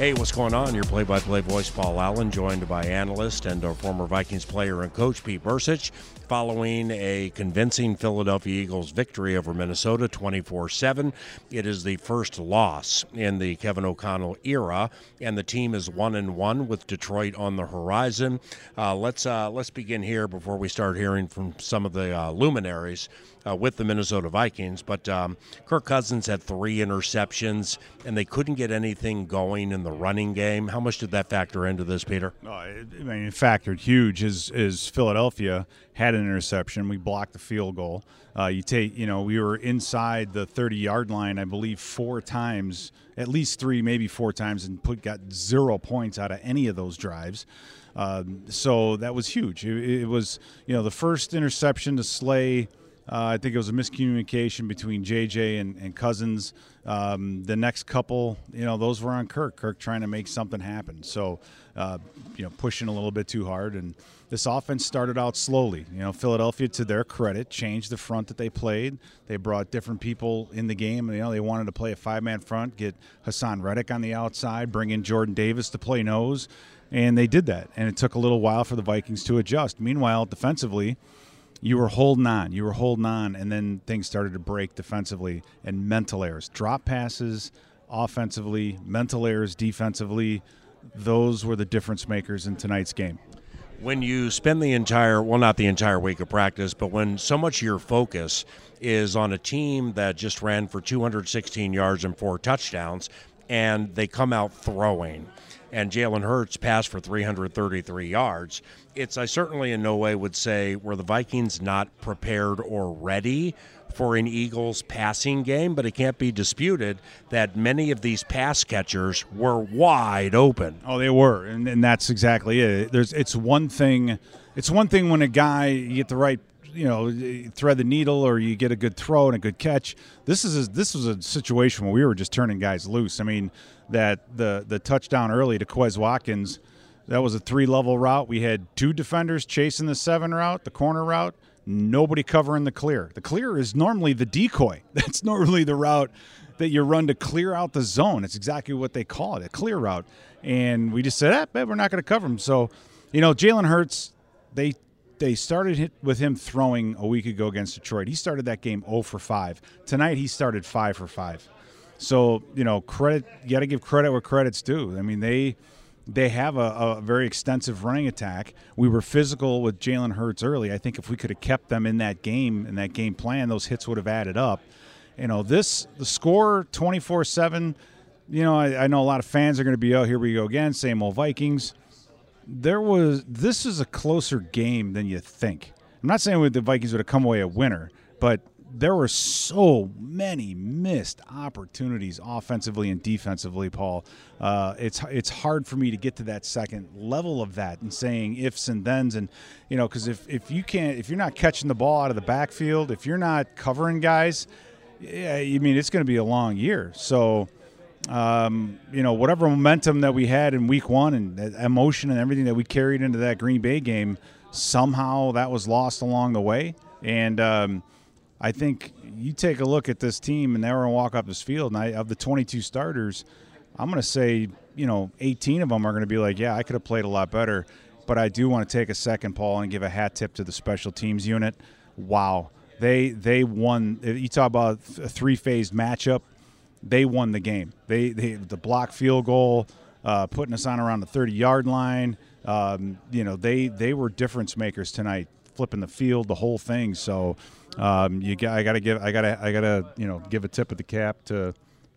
Hey, what's going on? Your play-by-play voice, Paul Allen, joined by analyst and our former Vikings player and coach, Pete Bursich, following a convincing Philadelphia Eagles victory over Minnesota 24-7. It is the first loss in the Kevin O'Connell era, and the team is 1-1 with Detroit on the horizon. Let's begin here before we start hearing from some of the luminaries with the Minnesota Vikings, but Kirk Cousins had 3 interceptions, and they couldn't get anything going in the running game. How much did that factor into this, Peter? I mean, it factored huge. As Philadelphia had an interception, we blocked the field goal. We were inside the 30-yard line, I believe, 4 times, at least 3, maybe 4 times, and got 0 points out of any of those drives. So that was huge. It was, the first interception to Slay. I think it was a miscommunication between JJ and Cousins. The next couple, those were on Kirk. Kirk trying to make something happen. So, pushing a little bit too hard. And this offense started out slowly. Philadelphia, to their credit, changed the front that they played. They brought different people in the game. They wanted to play a 5-man front, get Hassan Reddick on the outside, bring in Jordan Davis to play nose. And they did that. And it took a little while for the Vikings to adjust. Meanwhile, defensively, you were holding on, and then things started to break defensively, and mental errors, drop passes offensively, mental errors defensively. Those were the difference makers in tonight's game. When you spend the entire, well, not the entire week of practice, but when so much of your focus is on a team that just ran for 216 yards and 4 touchdowns, and they come out throwing, and Jalen Hurts passed for 333 yards. I certainly in no way would say, were the Vikings not prepared or ready for an Eagles passing game? But it can't be disputed that many of these pass catchers were wide open. Oh, they were, and that's exactly it. It's one thing when a guy, you get the right, thread the needle, or you get a good throw and a good catch. This was a situation where we were just turning guys loose. I mean, that the touchdown early to Quez Watkins, that was a 3-level route. We had 2 defenders chasing the 7 route, the corner route, nobody covering the clear. The clear is normally the decoy. That's normally the route that you run to clear out the zone. It's exactly what they call it, a clear route. And we just said, man, we're not going to cover them. So, Jalen Hurts, they started with him throwing a week ago against Detroit. He started that game 0 for 5. Tonight he started 5 for 5. So, credit, you got to give credit where credit's due. I mean, they have a very extensive running attack. We were physical with Jalen Hurts early. I think if we could have kept them in that game, plan, those hits would have added up. The score 24-7, I know a lot of fans are going to be, oh, here we go again, same old Vikings. This is a closer game than you think. I'm not saying the Vikings would have come away a winner, but there were so many missed opportunities offensively and defensively, Paul. It's hard for me to get to that second level of that and saying ifs and thens, and because if you're not catching the ball out of the backfield, if you're not covering guys, it's going to be a long year. So. Whatever momentum that we had in week 1 and emotion and everything that we carried into that Green Bay game, somehow that was lost along the way. And I think you take a look at this team, and they were going to walk up this field, and of the 22 starters, I'm going to say, 18 of them are going to be like, yeah, I could have played a lot better. But I do want to take a second, Paul, and give a hat tip to the special teams unit. Wow. They won. You talk about a 3-phase matchup. They won the game. The block field goal, putting us on around the 30-yard line. They were difference makers tonight, flipping the field, the whole thing. So I gotta give a tip of the cap to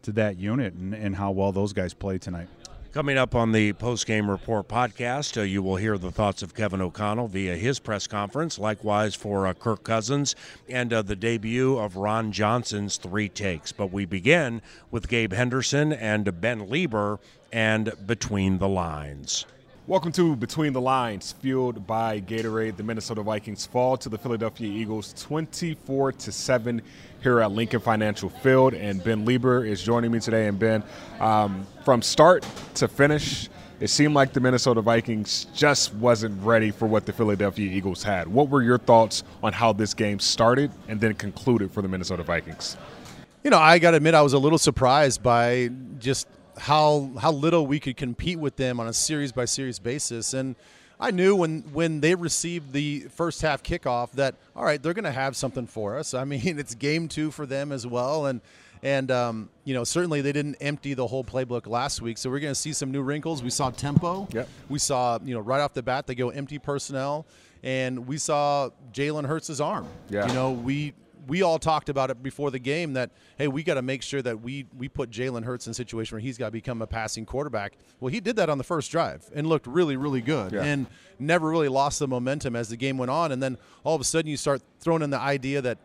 that unit and how well those guys play tonight. Coming up on the Postgame Report podcast, you will hear the thoughts of Kevin O'Connell via his press conference, likewise for Kirk Cousins, and the debut of Ron Johnson's 3 takes. But we begin with Gabe Henderson and Ben Lieber and Between the Lines. Welcome to Between the Lines, fueled by Gatorade. The Minnesota Vikings fall to the Philadelphia Eagles 24-7 here at Lincoln Financial Field, and Ben Lieber is joining me today. And Ben, from start to finish, it seemed like the Minnesota Vikings just wasn't ready for what the Philadelphia Eagles had. What were your thoughts on how this game started and then concluded for the Minnesota Vikings? I got to admit, I was a little surprised by just how little we could compete with them on a series-by-series basis. And I knew when they received the first-half kickoff that, all right, they're going to have something for us. I mean, it's game two for them as well. And you know, certainly they didn't empty the whole playbook last week, so we're going to see some new wrinkles. We saw tempo. Yep. We saw, you know, right off the bat they go empty personnel, and we saw Jalen Hurts' arm. Yeah. You know, we all talked about it before the game that, hey, we got to make sure that we put Jalen Hurts in a situation where he's got to become a passing quarterback. Well, he did that on the first drive and looked really, really good, yeah, and never really lost the momentum as the game went on. And then all of a sudden you start throwing in the idea that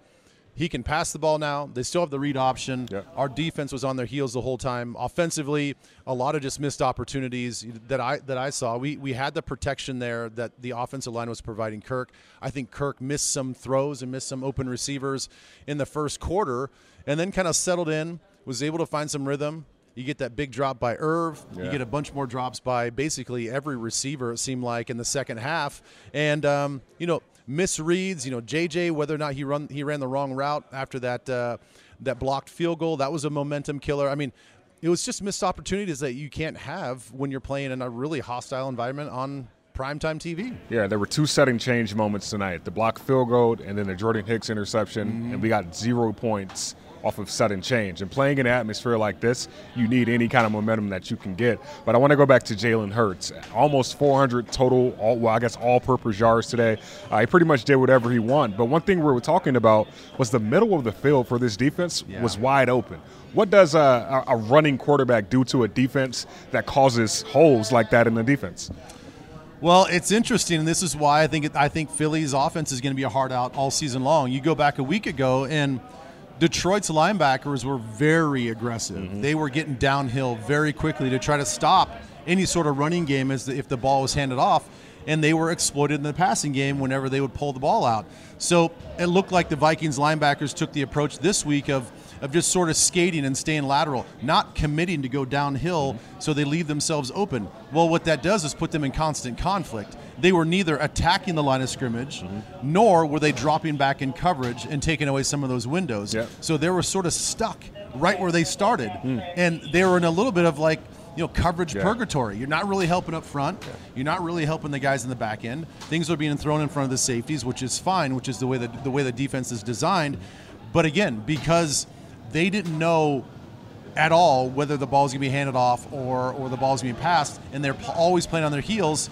he can pass the ball now. They still have the read option. Yep. Our defense was on their heels the whole time. Offensively, a lot of just missed opportunities that I saw. We had the protection there that the offensive line was providing Kirk. I think Kirk missed some throws and missed some open receivers in the first quarter, and then kind of settled in, was able to find some rhythm. You get that big drop by Irv. Yeah. You get a bunch more drops by basically every receiver, it seemed like, in the second half. And, you know, misreads, you know, JJ, whether or not he ran the wrong route after that that blocked field goal, that was a momentum killer. I mean, it was just missed opportunities that you can't have when you're playing in a really hostile environment on primetime TV. Yeah, there were two setting change moments tonight, the blocked field goal and then the Jordan Hicks interception, and we got 0 points off of sudden change. And playing in an atmosphere like this, you need any kind of momentum that you can get. But I want to go back to Jalen Hurts. Almost 400 total, all-purpose yards today. He pretty much did whatever he wanted. But one thing we were talking about was the middle of the field for this defense was wide open. What does a running quarterback do to a defense that causes holes like that in the defense? Well, it's interesting, and this is why I think Philly's offense is going to be a hard out all season long. You go back a week ago, and Detroit's linebackers were very aggressive. They were getting downhill very quickly to try to stop any sort of running game if the ball was handed off, and they were exploited in the passing game whenever they would pull the ball out. So it looked like the Vikings linebackers took the approach this week of just sort of skating and staying lateral, not committing to go downhill, so they leave themselves open. Well, what that does is put them in constant conflict. They were neither attacking the line of scrimmage, nor were they dropping back in coverage and taking away some of those windows. Yep. So they were sort of stuck right where they started, and they were in a little bit of like, you know, coverage purgatory. You're not really helping up front. Yeah. You're not really helping the guys in the back end. Things are being thrown in front of the safeties, which is fine, which is the way the defense is designed. But again, because they didn't know at all whether the ball's going to be handed off or the ball's going to be passed, and they're always playing on their heels,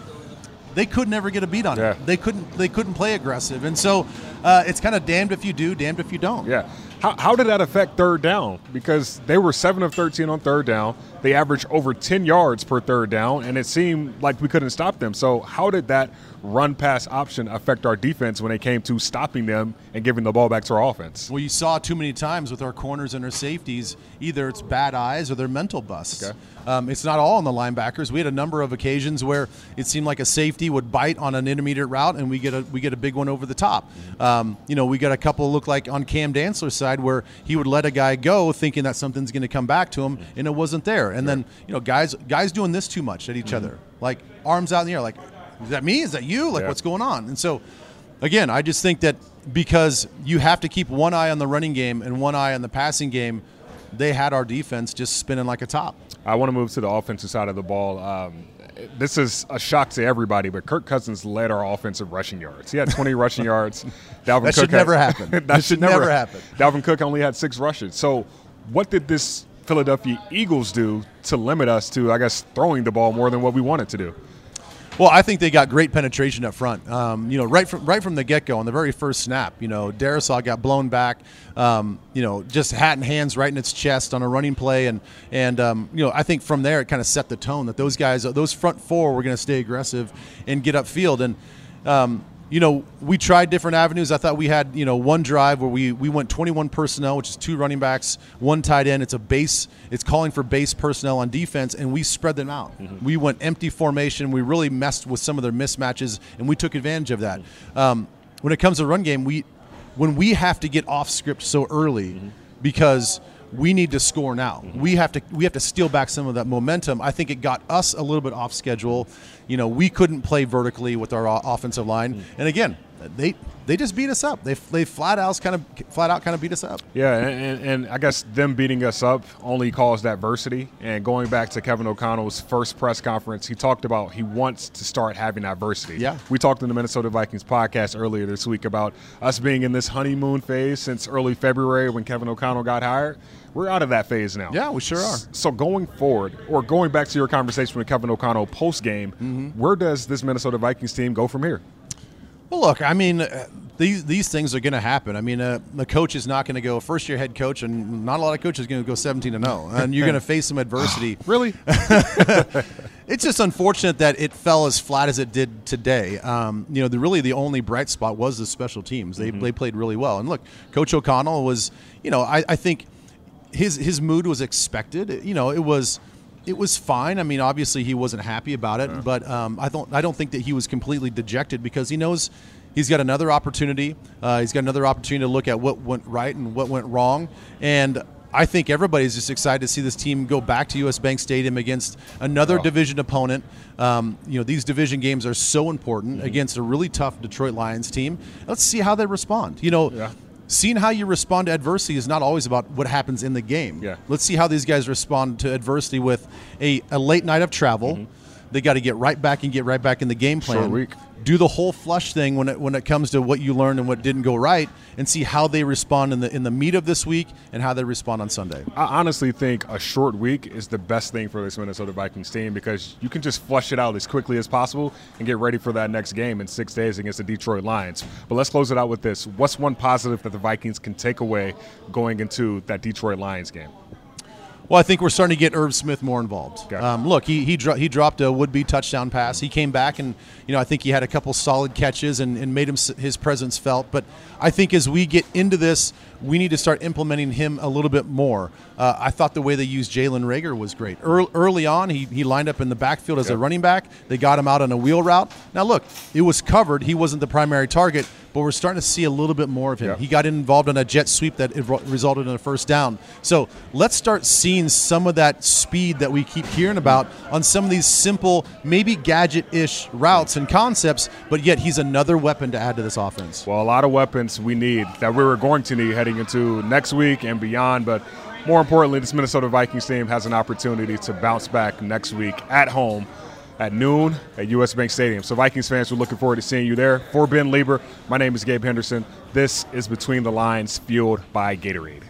they could never get a beat on it. They couldn't play aggressive. And so it's kind of damned if you do, damned if you don't. Yeah. How did that affect third down? Because they were 7 of 13 on third down. They averaged over 10 yards per third down, and it seemed like we couldn't stop them. So how did that run-pass option affect our defense when it came to stopping them and giving the ball back to our offense? Well, you saw too many times with our corners and our safeties, either it's bad eyes or they're mental busts. Okay. It's not all on the linebackers. We had a number of occasions where it seemed like a safety would bite on an intermediate route, and we get a big one over the top. You know, we got a couple look like on Cam Dantzler's side where he would let a guy go thinking that something's going to come back to him, and it wasn't there. And then, you know, guys doing this too much at each other, like arms out in the air, like, is that me? Is that you? Like, what's going on? And so, again, I just think that because you have to keep one eye on the running game and one eye on the passing game, they had our defense just spinning like a top. I want to move to the offensive side of the ball. This is a shock to everybody, but Kirk Cousins led our offensive rushing yards. He had 20 rushing yards. Dalvin Cook should never happen. That should never happen. Dalvin Cook only had 6 rushes. So what did this Philadelphia Eagles do to limit us to, I guess, throwing the ball more than what we wanted to do? Well, I think they got great penetration up front. You know, right from the get-go on the very first snap, you know, Darisaw got blown back, you know, just hat and hands right in its chest on a running play. And you know, I think from there it kind of set the tone that those guys, those front four were going to stay aggressive and get upfield. And, you know, we tried different avenues. I thought we had, you know, one drive where we went 21 personnel, which is 2 running backs, 1 tight end. It's a base. It's calling for base personnel on defense, and we spread them out. We went empty formation. We really messed with some of their mismatches, and we took advantage of that. When it comes to run game, when we have to get off script so early because we need to score now. We have to steal back some of that momentum. I think it got us a little bit off schedule. you know, we couldn't play vertically with our offensive line. And again, they just beat us up. They flat out kind of beat us up. Yeah, and I guess them beating us up only caused adversity. And going back to Kevin O'Connell's first press conference, he talked about he wants to start having adversity. Yeah. We talked in the Minnesota Vikings podcast earlier this week about us being in this honeymoon phase since early February when Kevin O'Connell got hired. We're out of that phase now. Yeah, we sure are. So going forward, or going back to your conversation with Kevin O'Connell post-game, where does this Minnesota Vikings team go from here? Well, look, I mean, these things are going to happen. I mean, the coach is not going to go first-year head coach, and not a lot of coaches are going to go 17-0, and you're going to face some adversity. Really? It's just unfortunate that it fell as flat as it did today. You know, really the only bright spot was the special teams. They played really well. And look, Coach O'Connell was, you know, I think his mood was expected. You know, it was fine. I mean, obviously he wasn't happy about it, but I don't think that he was completely dejected, because he knows he's got another opportunity. He's got another opportunity to look at what went right and what went wrong. And I think everybody's just excited to see this team go back to U.S. Bank Stadium against another division opponent. You know, these division games are so important against a really tough Detroit Lions team. Let's see how they respond. You know, seeing how you respond to adversity is not always about what happens in the game. Yeah. Let's see how these guys respond to adversity with a late night of travel. They got to get right back in the game plan. Short week. Do the whole flush thing when it comes to what you learned and what didn't go right, and see how they respond in the meat of this week and how they respond on Sunday. I honestly think a short week is the best thing for this Minnesota Vikings team, because you can just flush it out as quickly as possible and get ready for that next game in 6 days against the Detroit Lions. But let's close it out with this. What's one positive that the Vikings can take away going into that Detroit Lions game? Well, I think we're starting to get Irv Smith more involved. Okay. Look, he dropped a would-be touchdown pass. He came back, and you know, I think he had a couple solid catches and made his presence felt. But I think as we get into this, we need to start implementing him a little bit more. I thought the way they used Jalen Rager was great. Early on, he lined up in the backfield as a running back. They got him out on a wheel route. Now, look, it was covered. He wasn't the primary target, but we're starting to see a little bit more of him. Yeah. He got involved on a jet sweep that resulted in a first down. So let's start seeing some of that speed that we keep hearing about on some of these simple, maybe gadget-ish routes and concepts, but yet he's another weapon to add to this offense. Well, a lot of weapons we need, that we were going to need heading into next week and beyond, but more importantly, this Minnesota Vikings team has an opportunity to bounce back next week at home, at noon at U.S. Bank Stadium. So Vikings fans, we're looking forward to seeing you there. For Ben Lieber, my name is Gabe Henderson. This is Between the Lines, fueled by Gatorade.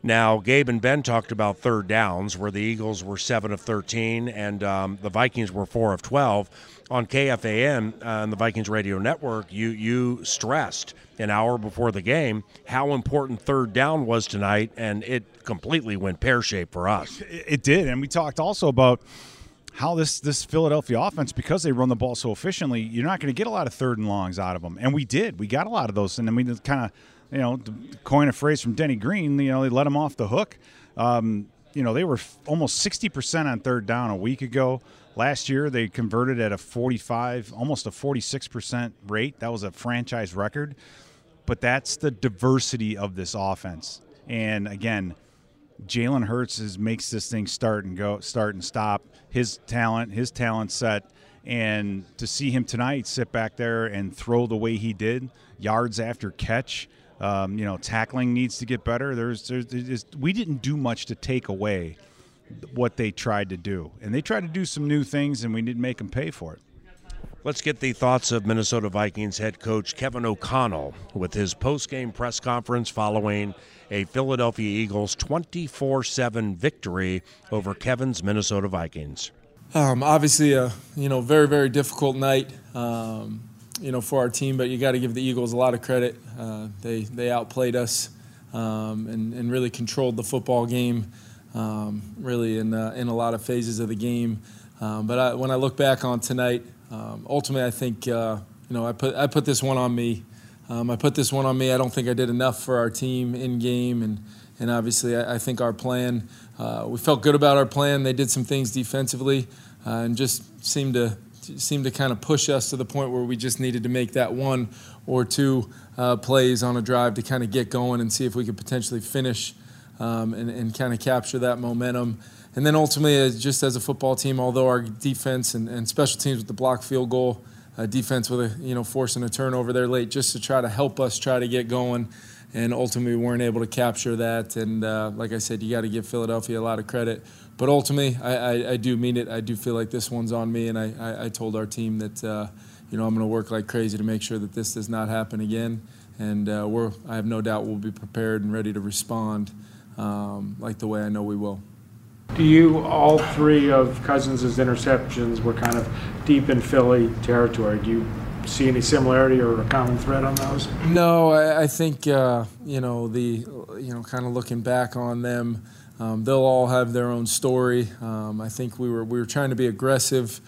Now, Gabe and Ben talked about third downs, where the Eagles were 7 of 13 and the Vikings were 4 of 12. On KFAN, on the Vikings Radio Network, you stressed an hour before the game how important third down was tonight, and it completely went pear-shaped for us. It did, and we talked also about how this Philadelphia offense, because they run the ball so efficiently, you're not going to get a lot of third and longs out of them. And we did. We got a lot of those. And I mean, kind of, you know, to coin a phrase from Denny Green, you know, they let them off the hook. You know, they were almost 60% on third down a week ago. Last year, they converted at a 45, almost a 46% rate. That was a franchise record. But that's the diversity of this offense. And again, Jalen Hurts makes this thing start and stop. His talent set, and to see him tonight sit back there and throw the way he did, yards after catch. You know, tackling needs to get better. We didn't do much to take away what they tried to do, and they tried to do some new things, and we didn't make them pay for it. Let's get the thoughts of Minnesota Vikings head coach Kevin O'Connell with his post-game press conference following a Philadelphia Eagles 24-7 victory over Kevin's Minnesota Vikings. Obviously, you know, very, very difficult night, you know, for our team, but you got to give the Eagles a lot of credit. They outplayed us and really controlled the football game, really in a lot of phases of the game. But when I look back on tonight, ultimately, I think, you know, I put this one on me. I don't think I did enough for our team in game. And obviously, I think our plan, we felt good about our plan. They did some things defensively and just seemed to kind of push us to the point where we just needed to make that one or two plays on a drive to kind of get going and see if we could potentially finish and kind of capture that momentum. And then ultimately, just as a football team, although our defense and special teams with the block field goal, defense with a forcing a turnover there late, just to try to help us try to get going, and ultimately we weren't able to capture that. And like I said, you got to give Philadelphia a lot of credit. But ultimately, I do mean it. I do feel like this one's on me, and I told our team that I'm going to work like crazy to make sure that this does not happen again. And I have no doubt we'll be prepared and ready to respond like the way I know we will. To you, all three of Cousins' interceptions were kind of deep in Philly territory. Do you see any similarity or a common thread on those? No, I think kind of looking back on them, they'll all have their own story. I think we were trying to be aggressive,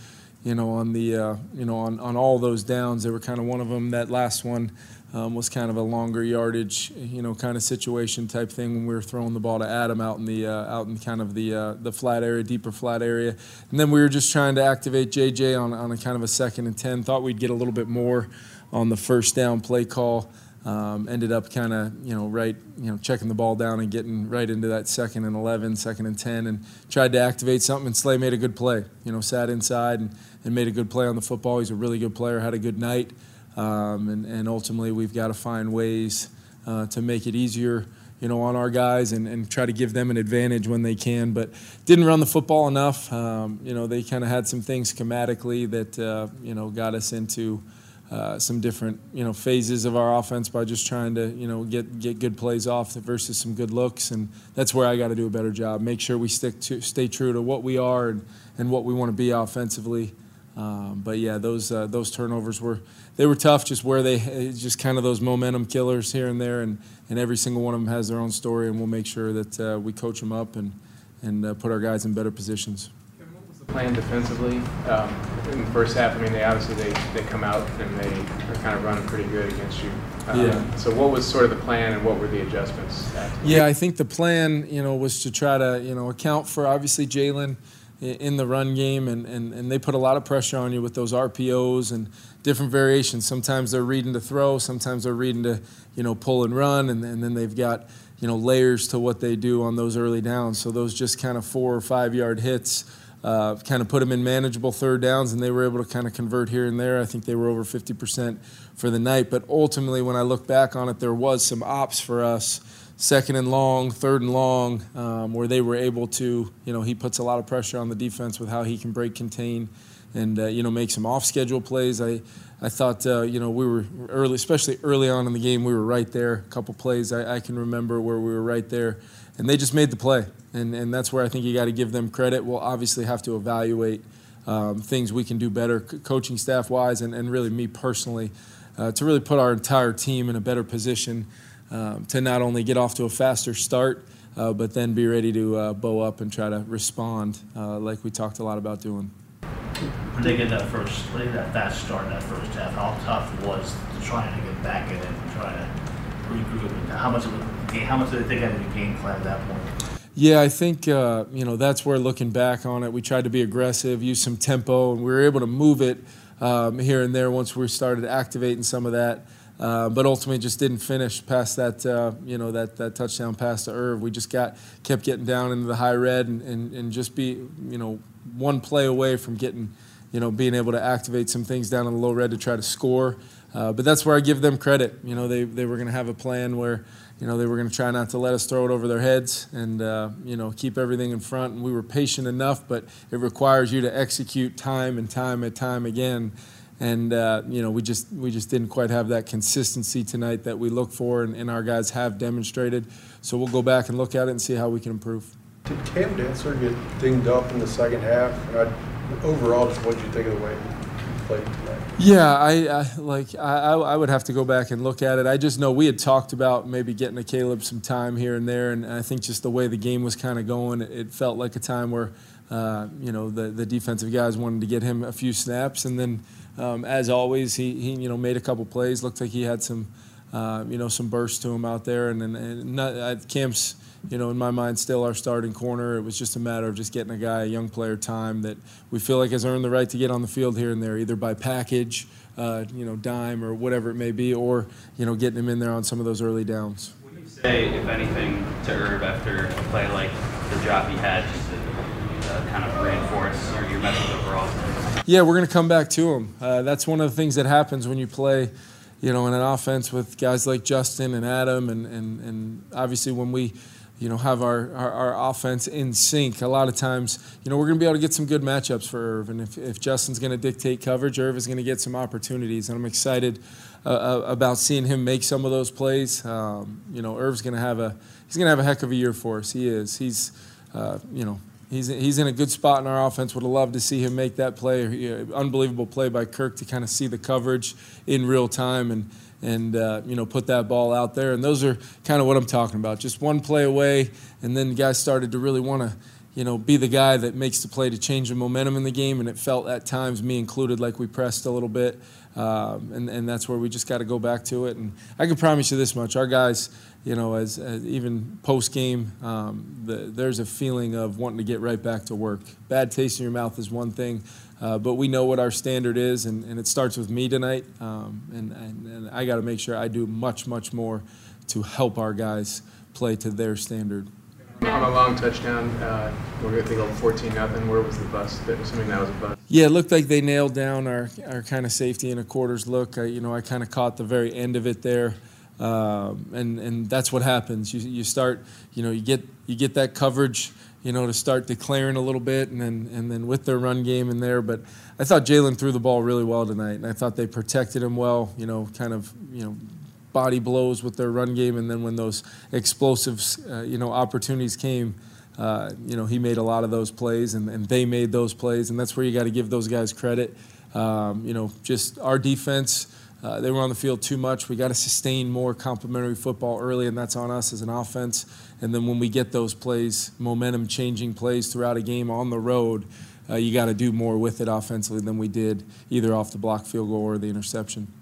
on the on all those downs. They were kind of one of them. That last one was kind of a longer yardage, kind of situation type thing when we were throwing the ball to Adam out in the flat area, deeper flat area. And then we were just trying to activate JJ on a kind of a 2nd and 10. Thought we'd get a little bit more on the first down play call. Ended up kind of, checking the ball down and getting right into that 2nd and 11, 2nd and 10, and tried to activate something, and Slay made a good play. Sat inside and made a good play on the football. He's a really good player, had a good night. And ultimately, we've got to find ways to make it easier, on our guys and try to give them an advantage when they can. But didn't run the football enough. They kind of had some things schematically that, got us into some different, phases of our offense by just trying to, get good plays off versus some good looks. And that's where I got to do a better job. Make sure we stay true to what we are and what we want to be offensively. But yeah, those turnovers were tough. Just where just kind of those momentum killers here and there, and every single one of them has their own story, and we'll make sure that we coach them up and put our guys in better positions. Kevin, what was the plan defensively in the first half? I mean, they obviously come out and they are kind of running pretty good against you. Yeah. So what was sort of the plan, and what were the adjustments? Yeah, I think the plan, was to try to account for obviously Jalen in the run game, and they put a lot of pressure on you with those RPOs and different variations. Sometimes they're reading to throw, sometimes they're reading to, pull and run, and then they've got, layers to what they do on those early downs. So those just kind of 4 or 5 yard hits kind of put them in manageable third downs, and they were able to kind of convert here and there. I think they were over 50% for the night. But ultimately, when I look back on it, there was some ops for us. 2nd and long, 3rd and long, where they were able to, he puts a lot of pressure on the defense with how he can break contain and, make some off-schedule plays. I thought, we were early, especially early on in the game, we were right there. A couple plays I can remember where we were right there. And they just made the play. And that's where I think you got to give them credit. We'll obviously have to evaluate things we can do better, coaching staff-wise and really me personally, to really put our entire team in a better position to not only get off to a faster start, but then be ready to bow up and try to respond like we talked a lot about doing. When they get that fast start in that first half, how tough it was to trying to get back in it and try to regroup? How much did they think of the game plan at that point? Yeah, I think, that's where looking back on it, we tried to be aggressive, use some tempo, and we were able to move it here and there once we started activating some of that. But ultimately, just didn't finish past that, that touchdown pass to Irv. We just kept getting down into the high red and just be, one play away from getting, being able to activate some things down in the low red to try to score. But that's where I give them credit. They were going to have a plan where, they were going to try not to let us throw it over their heads and, keep everything in front. And we were patient enough, but it requires you to execute time and time again. And, we just didn't quite have that consistency tonight that we look for and our guys have demonstrated. So we'll go back and look at it and see how we can improve. Did Cam Dantzler get dinged up in the second half? Overall, just what did you think of the way he played tonight? Yeah, I would have to go back and look at it. I just know we had talked about maybe getting to Caleb some time here and there, and I think just the way the game was kind of going, it felt like a time where, the defensive guys wanted to get him a few snaps, and then as always, he made a couple plays. Looked like he had some some burst to him out there, and Cam's in my mind still our starting corner. It was just a matter of just getting a young player time that we feel like has earned the right to get on the field here and there, either by package, dime or whatever it may be, or getting him in there on some of those early downs. say, if anything, to Irv after a play like the drop he had, just to kind of reinforce your message overall? Yeah, we're going to come back to him. That's one of the things that happens when you play, you know, in an offense with guys like Justin and Adam, and obviously when we, you know, have our offense in sync, a lot of times, you know, we're going to be able to get some good matchups for Irv. And if Justin's going to dictate coverage, Irv is going to get some opportunities. And I'm excited about seeing him make some of those plays. You know, Irv's going to have a heck of a year for us. He is. He's in a good spot in our offense. Would have loved to see him make that play. Unbelievable play by Kirk to kind of see the coverage in real time and you know, put that ball out there. And those are kind of what I'm talking about. Just one play away, and then the guys started to really want to, you know, be the guy that makes the play to change the momentum in the game. And it felt at times, me included, like we pressed a little bit. And that's where we just got to go back to it. And I can promise you this much. Our guys, you know, as even post-game, there's a feeling of wanting to get right back to work. Bad taste in your mouth is one thing, but we know what our standard is, and it starts with me tonight. And I got to make sure I do much, much more to help our guys play to their standard. On a long touchdown, we're going to go 14-0. Where was the bust? Assuming that was a bust. Yeah, it looked like they nailed down our kind of safety in a quarters look. I kind of caught the very end of it there, and that's what happens. You start, you know, you get that coverage, you know, to start declaring a little bit, and then with their run game in there. But I thought Jalen threw the ball really well tonight, and I thought they protected him well. You know, kind of, you know, body blows with their run game, and then when those explosives, you know, opportunities came, you know, he made a lot of those plays, and they made those plays, and that's where you got to give those guys credit. You know, just our defense, they were on the field too much. We got to sustain more complimentary football early, and that's on us as an offense. And then when we get those plays, momentum-changing plays throughout a game on the road, you got to do more with it offensively than we did, either off the block field goal or the interception.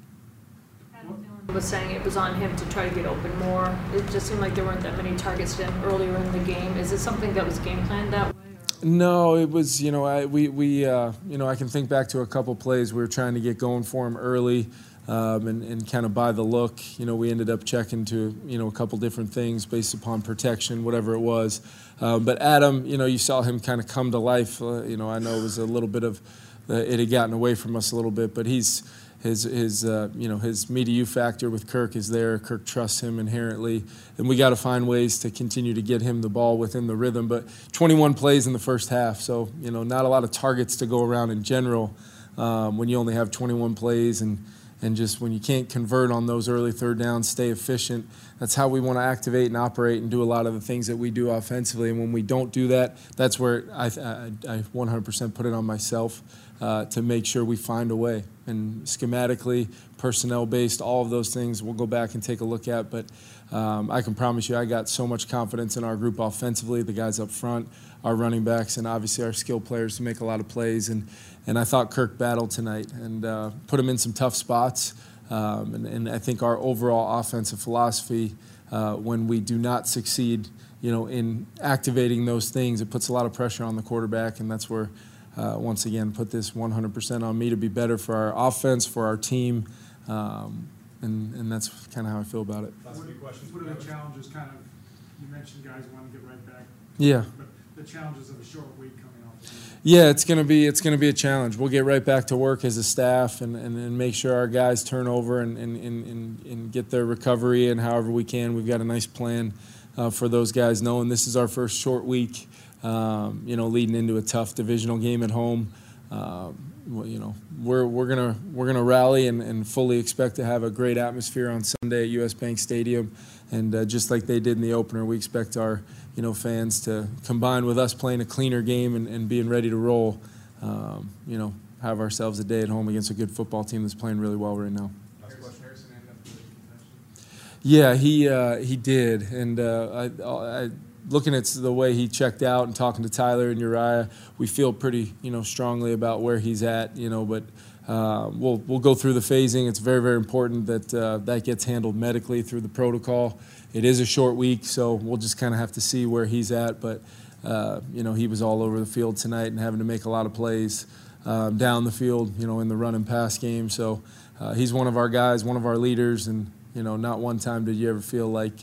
Was saying it was on him to try to get open more. It just seemed like there weren't that many targets to him earlier in the game. Is it something that was game planned that way? Or? No, it was, you know, we you know, I can think back to a couple plays we were trying to get going for him early, and kind of by the look. You know, we ended up checking to, you know, a couple different things based upon protection, whatever it was. But Adam, you know, you saw him kind of come to life. You know, I know it was a little bit of, it had gotten away from us a little bit, but he's, His you know, his me to you factor with Kirk is there. Kirk trusts him inherently, and we got to find ways to continue to get him the ball within the rhythm. But 21 plays in the first half, so, you know, not a lot of targets to go around in general, when you only have 21 plays, and just when you can't convert on those early third downs, stay efficient. That's how we want to activate and operate and do a lot of the things that we do offensively. And when we don't do that, that's where I 100% put it on myself, to make sure we find a way. And schematically, personnel-based, all of those things we'll go back and take a look at. But I can promise you I got so much confidence in our group offensively, the guys up front, our running backs, and obviously our skill players to make a lot of plays. And I thought Kirk battled tonight and put him in some tough spots. And I think our overall offensive philosophy, when we do not succeed, you know, in activating those things, it puts a lot of pressure on the quarterback, and that's where, once again, put this 100% on me to be better for our offense, for our team, and that's kind of how I feel about it. What are the challenges? Kind of, you mentioned guys want to get right back. Yeah. But the challenges of a short week coming off. Yeah, it's gonna be a challenge. We'll get right back to work as a staff and make sure our guys turn over and get their recovery and however we can. We've got a nice plan for those guys, knowing this is our first short week. You know, leading into a tough divisional game at home, you know, we're gonna rally and fully expect to have a great atmosphere on Sunday at U.S. Bank Stadium, and just like they did in the opener, we expect our, you know, fans to combine with us playing a cleaner game and being ready to roll. You know, have ourselves a day at home against a good football team that's playing really well right now. Harrison ended up with a concussion. Yeah, he did, and I looking at the way he checked out and talking to Tyler and Uriah, we feel pretty, you know, strongly about where he's at, you know, but we'll go through the phasing. It's very, very important that that gets handled medically through the protocol. It is a short week, so we'll just kind of have to see where he's at. But, you know, he was all over the field tonight and having to make a lot of plays down the field, you know, in the run and pass game. So he's one of our guys, one of our leaders, and, you know, not one time did you ever feel like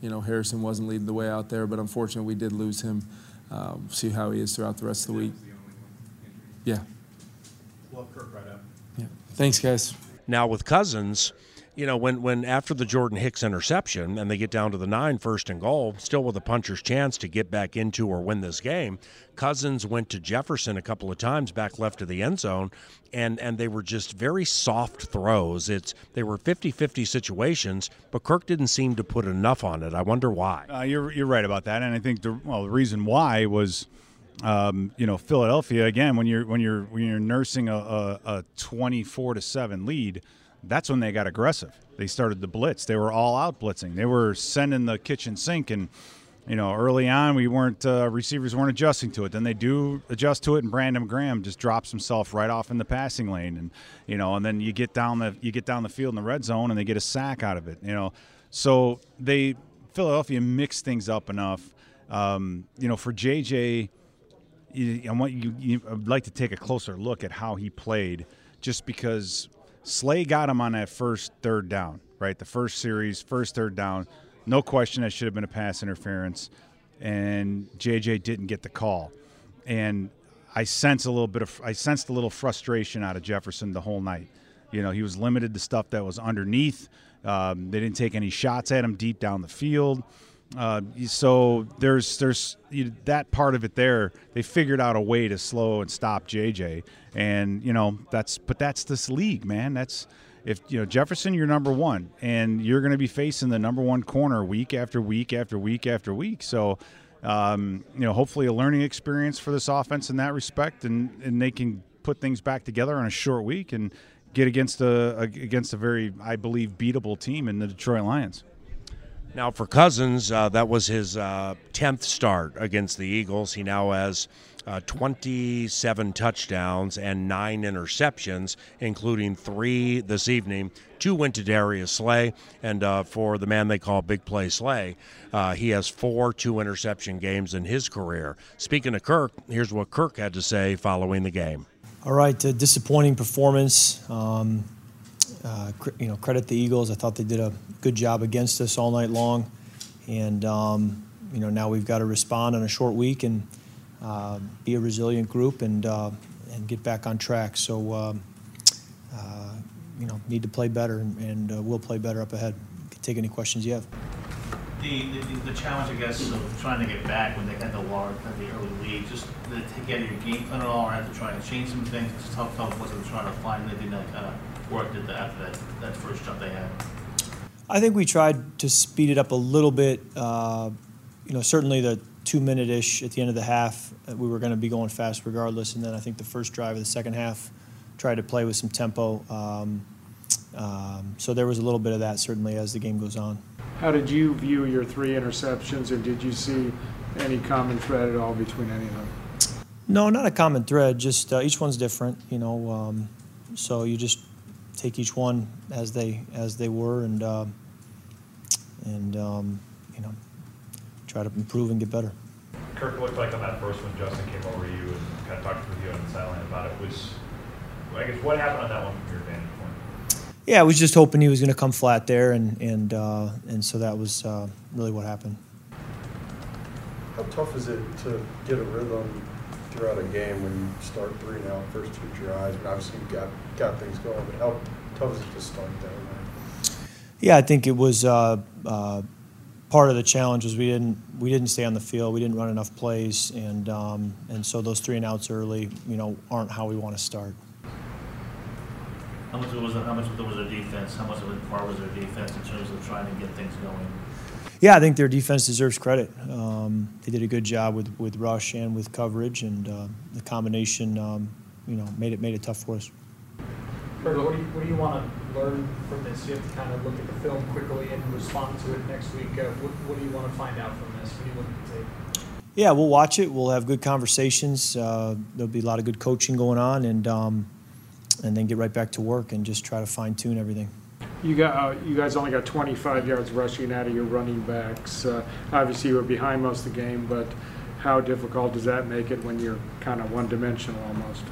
you know, Harrison wasn't leading the way out there, but unfortunately we did lose him. We'll see how he is throughout the rest of the week. Yeah. Love Kirk right up. Yeah. Thanks, guys. Now with Cousins, you know, when after the Jordan Hicks interception and they get down to the 9, first and goal, still with a puncher's chance to get back into or win this game, Cousins went to Jefferson a couple of times back left of the end zone, and they were just very soft throws. They were 50-50 situations, but Kirk didn't seem to put enough on it. I wonder why. You're right about that, and I think the reason why was – you know, Philadelphia again. When you're nursing a 24-7 lead, that's when they got aggressive. They started the blitz. They were all out blitzing. They were sending the kitchen sink. And you know, early on, we weren't receivers weren't adjusting to it. Then they do adjust to it, and Brandon Graham just drops himself right off in the passing lane. And you know, and then you get down the field in the red zone, and they get a sack out of it. You know, so Philadelphia mixed things up enough. You know, for JJ. I'd like to take a closer look at how he played, just because Slay got him on that first third down, right? The first series, first third down. No question that should have been a pass interference, and JJ didn't get the call. And I sensed a little frustration out of Jefferson the whole night. You know, he was limited to stuff that was underneath. They didn't take any shots at him deep down the field. So there's that part of it there. They figured out a way to slow and stop JJ, and you know that's this league, man. That's if you know Jefferson, you're number one, and you're going to be facing the number one corner week after week after week after week. So you know, hopefully a learning experience for this offense in that respect, and they can put things back together on a short week and get against a very, I believe, beatable team in the Detroit Lions. Now for Cousins, that was his 10th start against the Eagles. He now has 27 touchdowns and 9 interceptions, including 3 this evening. 2 went to Darius Slay, and for the man they call Big Play Slay, he has 4 two-interception games in his career. Speaking of Kirk, here's what Kirk had to say following the game. All right, disappointing performance. You know, credit the Eagles. I thought they did a good job against us all night long, and you know, now we've got to respond on a short week and be a resilient group and get back on track. So you know, need to play better, and we'll play better up ahead. Take any questions you have. The challenge, I guess, of trying to get back when they had the large, kind of the early lead, just to get your game plan at all, or have to try and change some things. It's tough wasn't trying to find anything that kind of worked after that first jump they had. I think we tried to speed it up a little bit. You know, certainly the 2-minute-ish at the end of the half, we were going to be going fast regardless. And then I think the first drive of the second half tried to play with some tempo. So there was a little bit of that certainly as the game goes on. How did you view your 3 interceptions, or did you see any common thread at all between any of them? No, not a common thread, just each one's different, you know, so you just take each one as they were, and you know, try to improve and get better. Kirk, it looked like on that first one Justin came over to you and kind of talked with you on the sideline about it. I guess what happened on that one from your advantage? Yeah, I was just hoping he was going to come flat there, and so that was really what happened. How tough is it to get a rhythm throughout a game when you start 3 now, first 2 drives, and obviously you got things going, but how tough is it to start that way? Yeah, I think it was part of the challenge was we didn't stay on the field, we didn't run enough plays, and so those 3-and-outs early, you know, aren't how we want to start. How much was their defense? How much of a part was their defense in terms of trying to get things going? Yeah, I think their defense deserves credit. They did a good job with rush and with coverage, and the combination, you know, made it tough for us. Virgil, what do you want to learn from this? You have to kind of look at the film quickly and respond to it next week. What do you want to find out from this? What do you want to take? Yeah, we'll watch it. We'll have good conversations. There'll be a lot of good coaching going on, and then get right back to work and just try to fine-tune everything. You guys only got 25 yards rushing out of your running backs. Obviously, you were behind most of the game, but how difficult does that make it when you're kind of one-dimensional almost?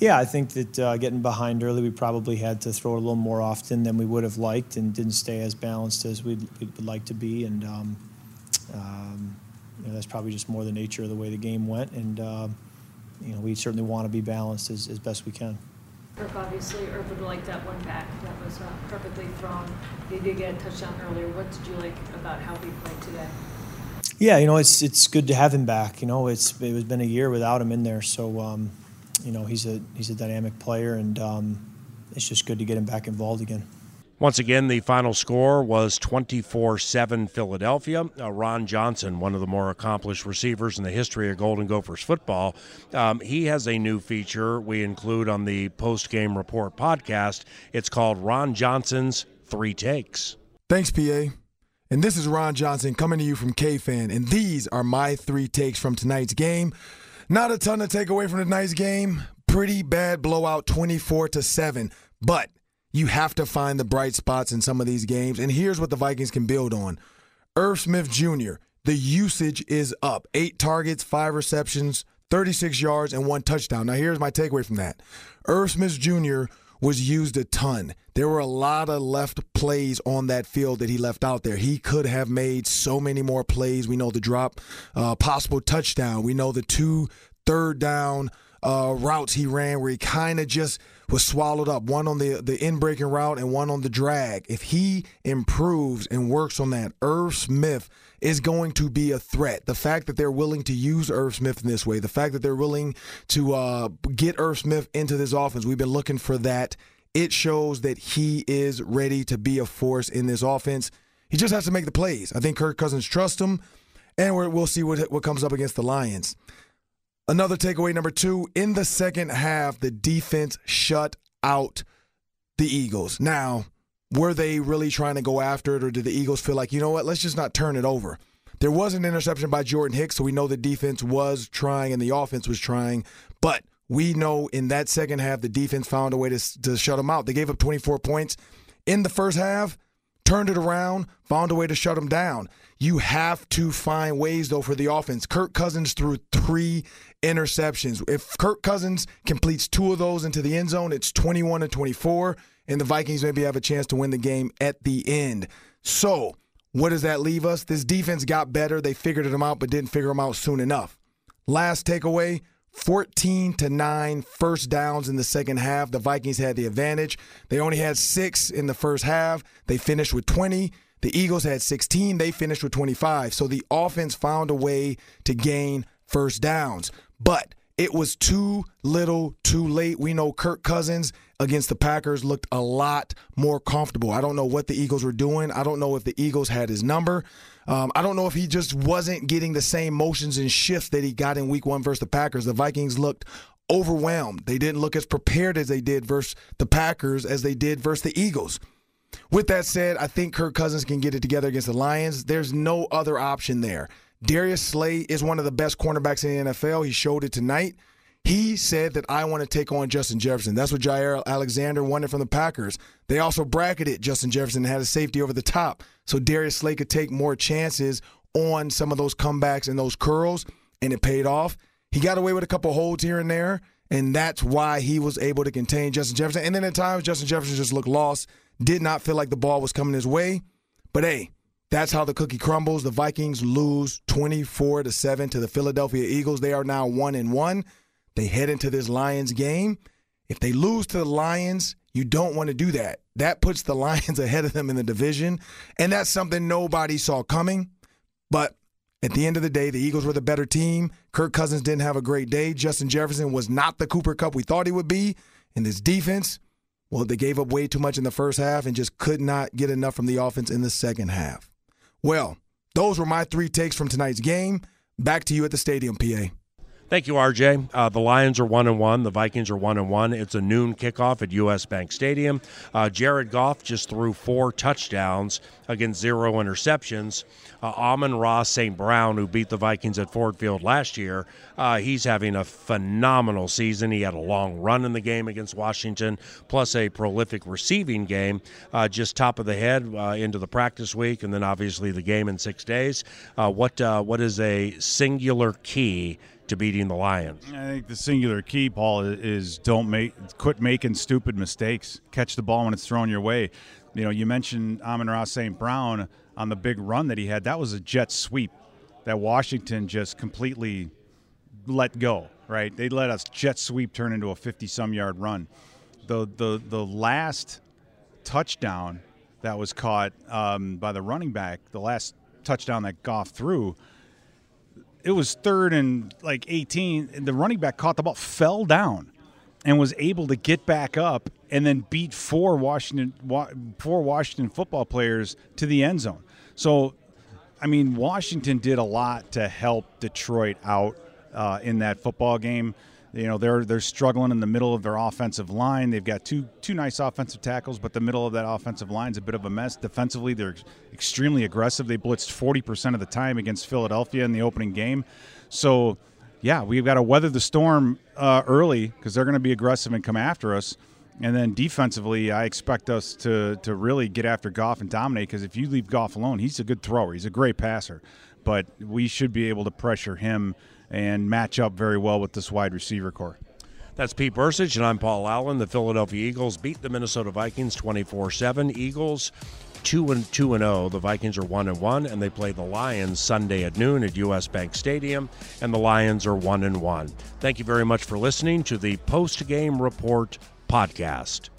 Yeah, I think that getting behind early, we probably had to throw a little more often than we would have liked and didn't stay as balanced as we would like to be. And you know, that's probably just more the nature of the way the game went. And you know, we certainly want to be balanced as best we can. Kirk, obviously, Irv would like that one back. That was perfectly thrown. He did get a touchdown earlier. What did you like about how he played today? Yeah, you know, it's good to have him back. You know, it's been a year without him in there, so. You know, he's a dynamic player, and it's just good to get him back involved again. Once again, the final score was 24-7 Philadelphia. Ron Johnson, one of the more accomplished receivers in the history of Golden Gophers football, he has a new feature we include on the post-game report podcast. It's called Ron Johnson's Three Takes. Thanks, PA. And this is Ron Johnson coming to you from KFAN, and these are my three takes from tonight's game. Not a ton to take away from tonight's game. Pretty bad blowout, 24-7. But you have to find the bright spots in some of these games. And here's what the Vikings can build on. Irv Smith Jr., the usage is up. 8 targets, 5 receptions, 36 yards, and 1 touchdown. Now here's my takeaway from that. Irv Smith Jr. was used a ton. There were a lot of left plays on that field that he left out there. He could have made so many more plays. We know the drop, possible touchdown. We know the 2 third-down routes he ran where he kind of just was swallowed up, one on the in-breaking route and one on the drag. If he improves and works on that, Irv Smith is going to be a threat. The fact that they're willing to use Irv Smith in this way, the fact that they're willing to get Irv Smith into this offense, we've been looking for that. It shows that he is ready to be a force in this offense. He just has to make the plays. I think Kirk Cousins trusts him, and we'll see what comes up against the Lions. Another takeaway, number 2, in the second half, the defense shut out the Eagles. Now, were they really trying to go after it, or did the Eagles feel like, you know what, let's just not turn it over? There was an interception by Jordan Hicks, so we know the defense was trying and the offense was trying. But we know in that second half, the defense found a way to shut them out. They gave up 24 points in the first half, turned it around, found a way to shut them down. You have to find ways, though, for the offense. Kirk Cousins threw 3 interceptions. If Kirk Cousins completes 2 of those into the end zone, it's 21-24, and the Vikings maybe have a chance to win the game at the end. So what does that leave us? This defense got better. They figured them out, but didn't figure them out soon enough. Last takeaway, 14-9 first downs in the second half. The Vikings had the advantage. They only had 6 in the first half. They finished with 20. The Eagles had 16. They finished with 25. So the offense found a way to gain first downs. But it was too little, too late. We know Kirk Cousins against the Packers looked a lot more comfortable. I don't know what the Eagles were doing. I don't know if the Eagles had his number. I don't know if he just wasn't getting the same motions and shifts that he got in Week 1 versus the Packers. The Vikings looked overwhelmed. They didn't look as prepared as they did versus the Packers as they did versus the Eagles. With that said, I think Kirk Cousins can get it together against the Lions. There's no other option there. Darius Slay is one of the best cornerbacks in the NFL. He showed it tonight. He said that I want to take on Justin Jefferson. That's what Jair Alexander wanted from the Packers. They also bracketed Justin Jefferson and had a safety over the top. So Darius Slay could take more chances on some of those comebacks and those curls, and it paid off. He got away with a couple holds here and there, and that's why he was able to contain Justin Jefferson. And then at times, Justin Jefferson just looked lost. Did not feel like the ball was coming his way. But, hey, that's how the cookie crumbles. The Vikings lose 24-7 to the Philadelphia Eagles. They are now 1-1. They head into this Lions game. If they lose to the Lions, you don't want to do that. That puts the Lions ahead of them in the division, and that's something nobody saw coming. But at the end of the day, the Eagles were the better team. Kirk Cousins didn't have a great day. Justin Jefferson was not the Cooper Cup we thought he would be. And this defense, well, they gave up way too much in the first half and just could not get enough from the offense in the second half. Well, those were my 3 takes from tonight's game. Back to you at the stadium, PA. Thank you, RJ. The Lions are 1-1. The Vikings are 1-1. It's a noon kickoff at U.S. Bank Stadium. Jared Goff just threw 4 touchdowns against 0 interceptions. Amon-Ra St. Brown, who beat the Vikings at Ford Field last year, he's having a phenomenal season. He had a long run in the game against Washington, plus a prolific receiving game, just top of the head into the practice week, and then obviously the game in 6 days. What is a singular key to beating the Lions. I think the singular key, Paul, is quit making stupid mistakes. Catch the ball when it's thrown your way. You know, you mentioned Amon-Ra St. Brown on the big run that he had. That was a jet sweep that Washington just completely let go, right? They let us jet sweep turn into a 50-some yard run. The last touchdown that was caught by the running back, the last touchdown that Goff threw, it was 3rd and like 18. And the running back caught the ball, fell down, and was able to get back up and then beat four Washington football players to the end zone. So, I mean, Washington did a lot to help Detroit out in that football game. You know, they're struggling in the middle of their offensive line. They've got two nice offensive tackles, but the middle of that offensive line's a bit of a mess. Defensively, they're extremely aggressive. They blitzed 40% of the time against Philadelphia in the opening game. So, yeah, we've got to weather the storm early because they're going to be aggressive and come after us. And then defensively, I expect us to really get after Goff and dominate, because if you leave Goff alone, he's a good thrower. He's a great passer. But we should be able to pressure him and match up very well with this wide receiver core. That's Pete Bursich, and I'm Paul Allen. The Philadelphia Eagles beat the Minnesota Vikings 24-7. Eagles 2-0. The Vikings are 1-1, and they play the Lions Sunday at noon at U.S. Bank Stadium, and the Lions are 1-1. Thank you very much for listening to the Post Game Report podcast.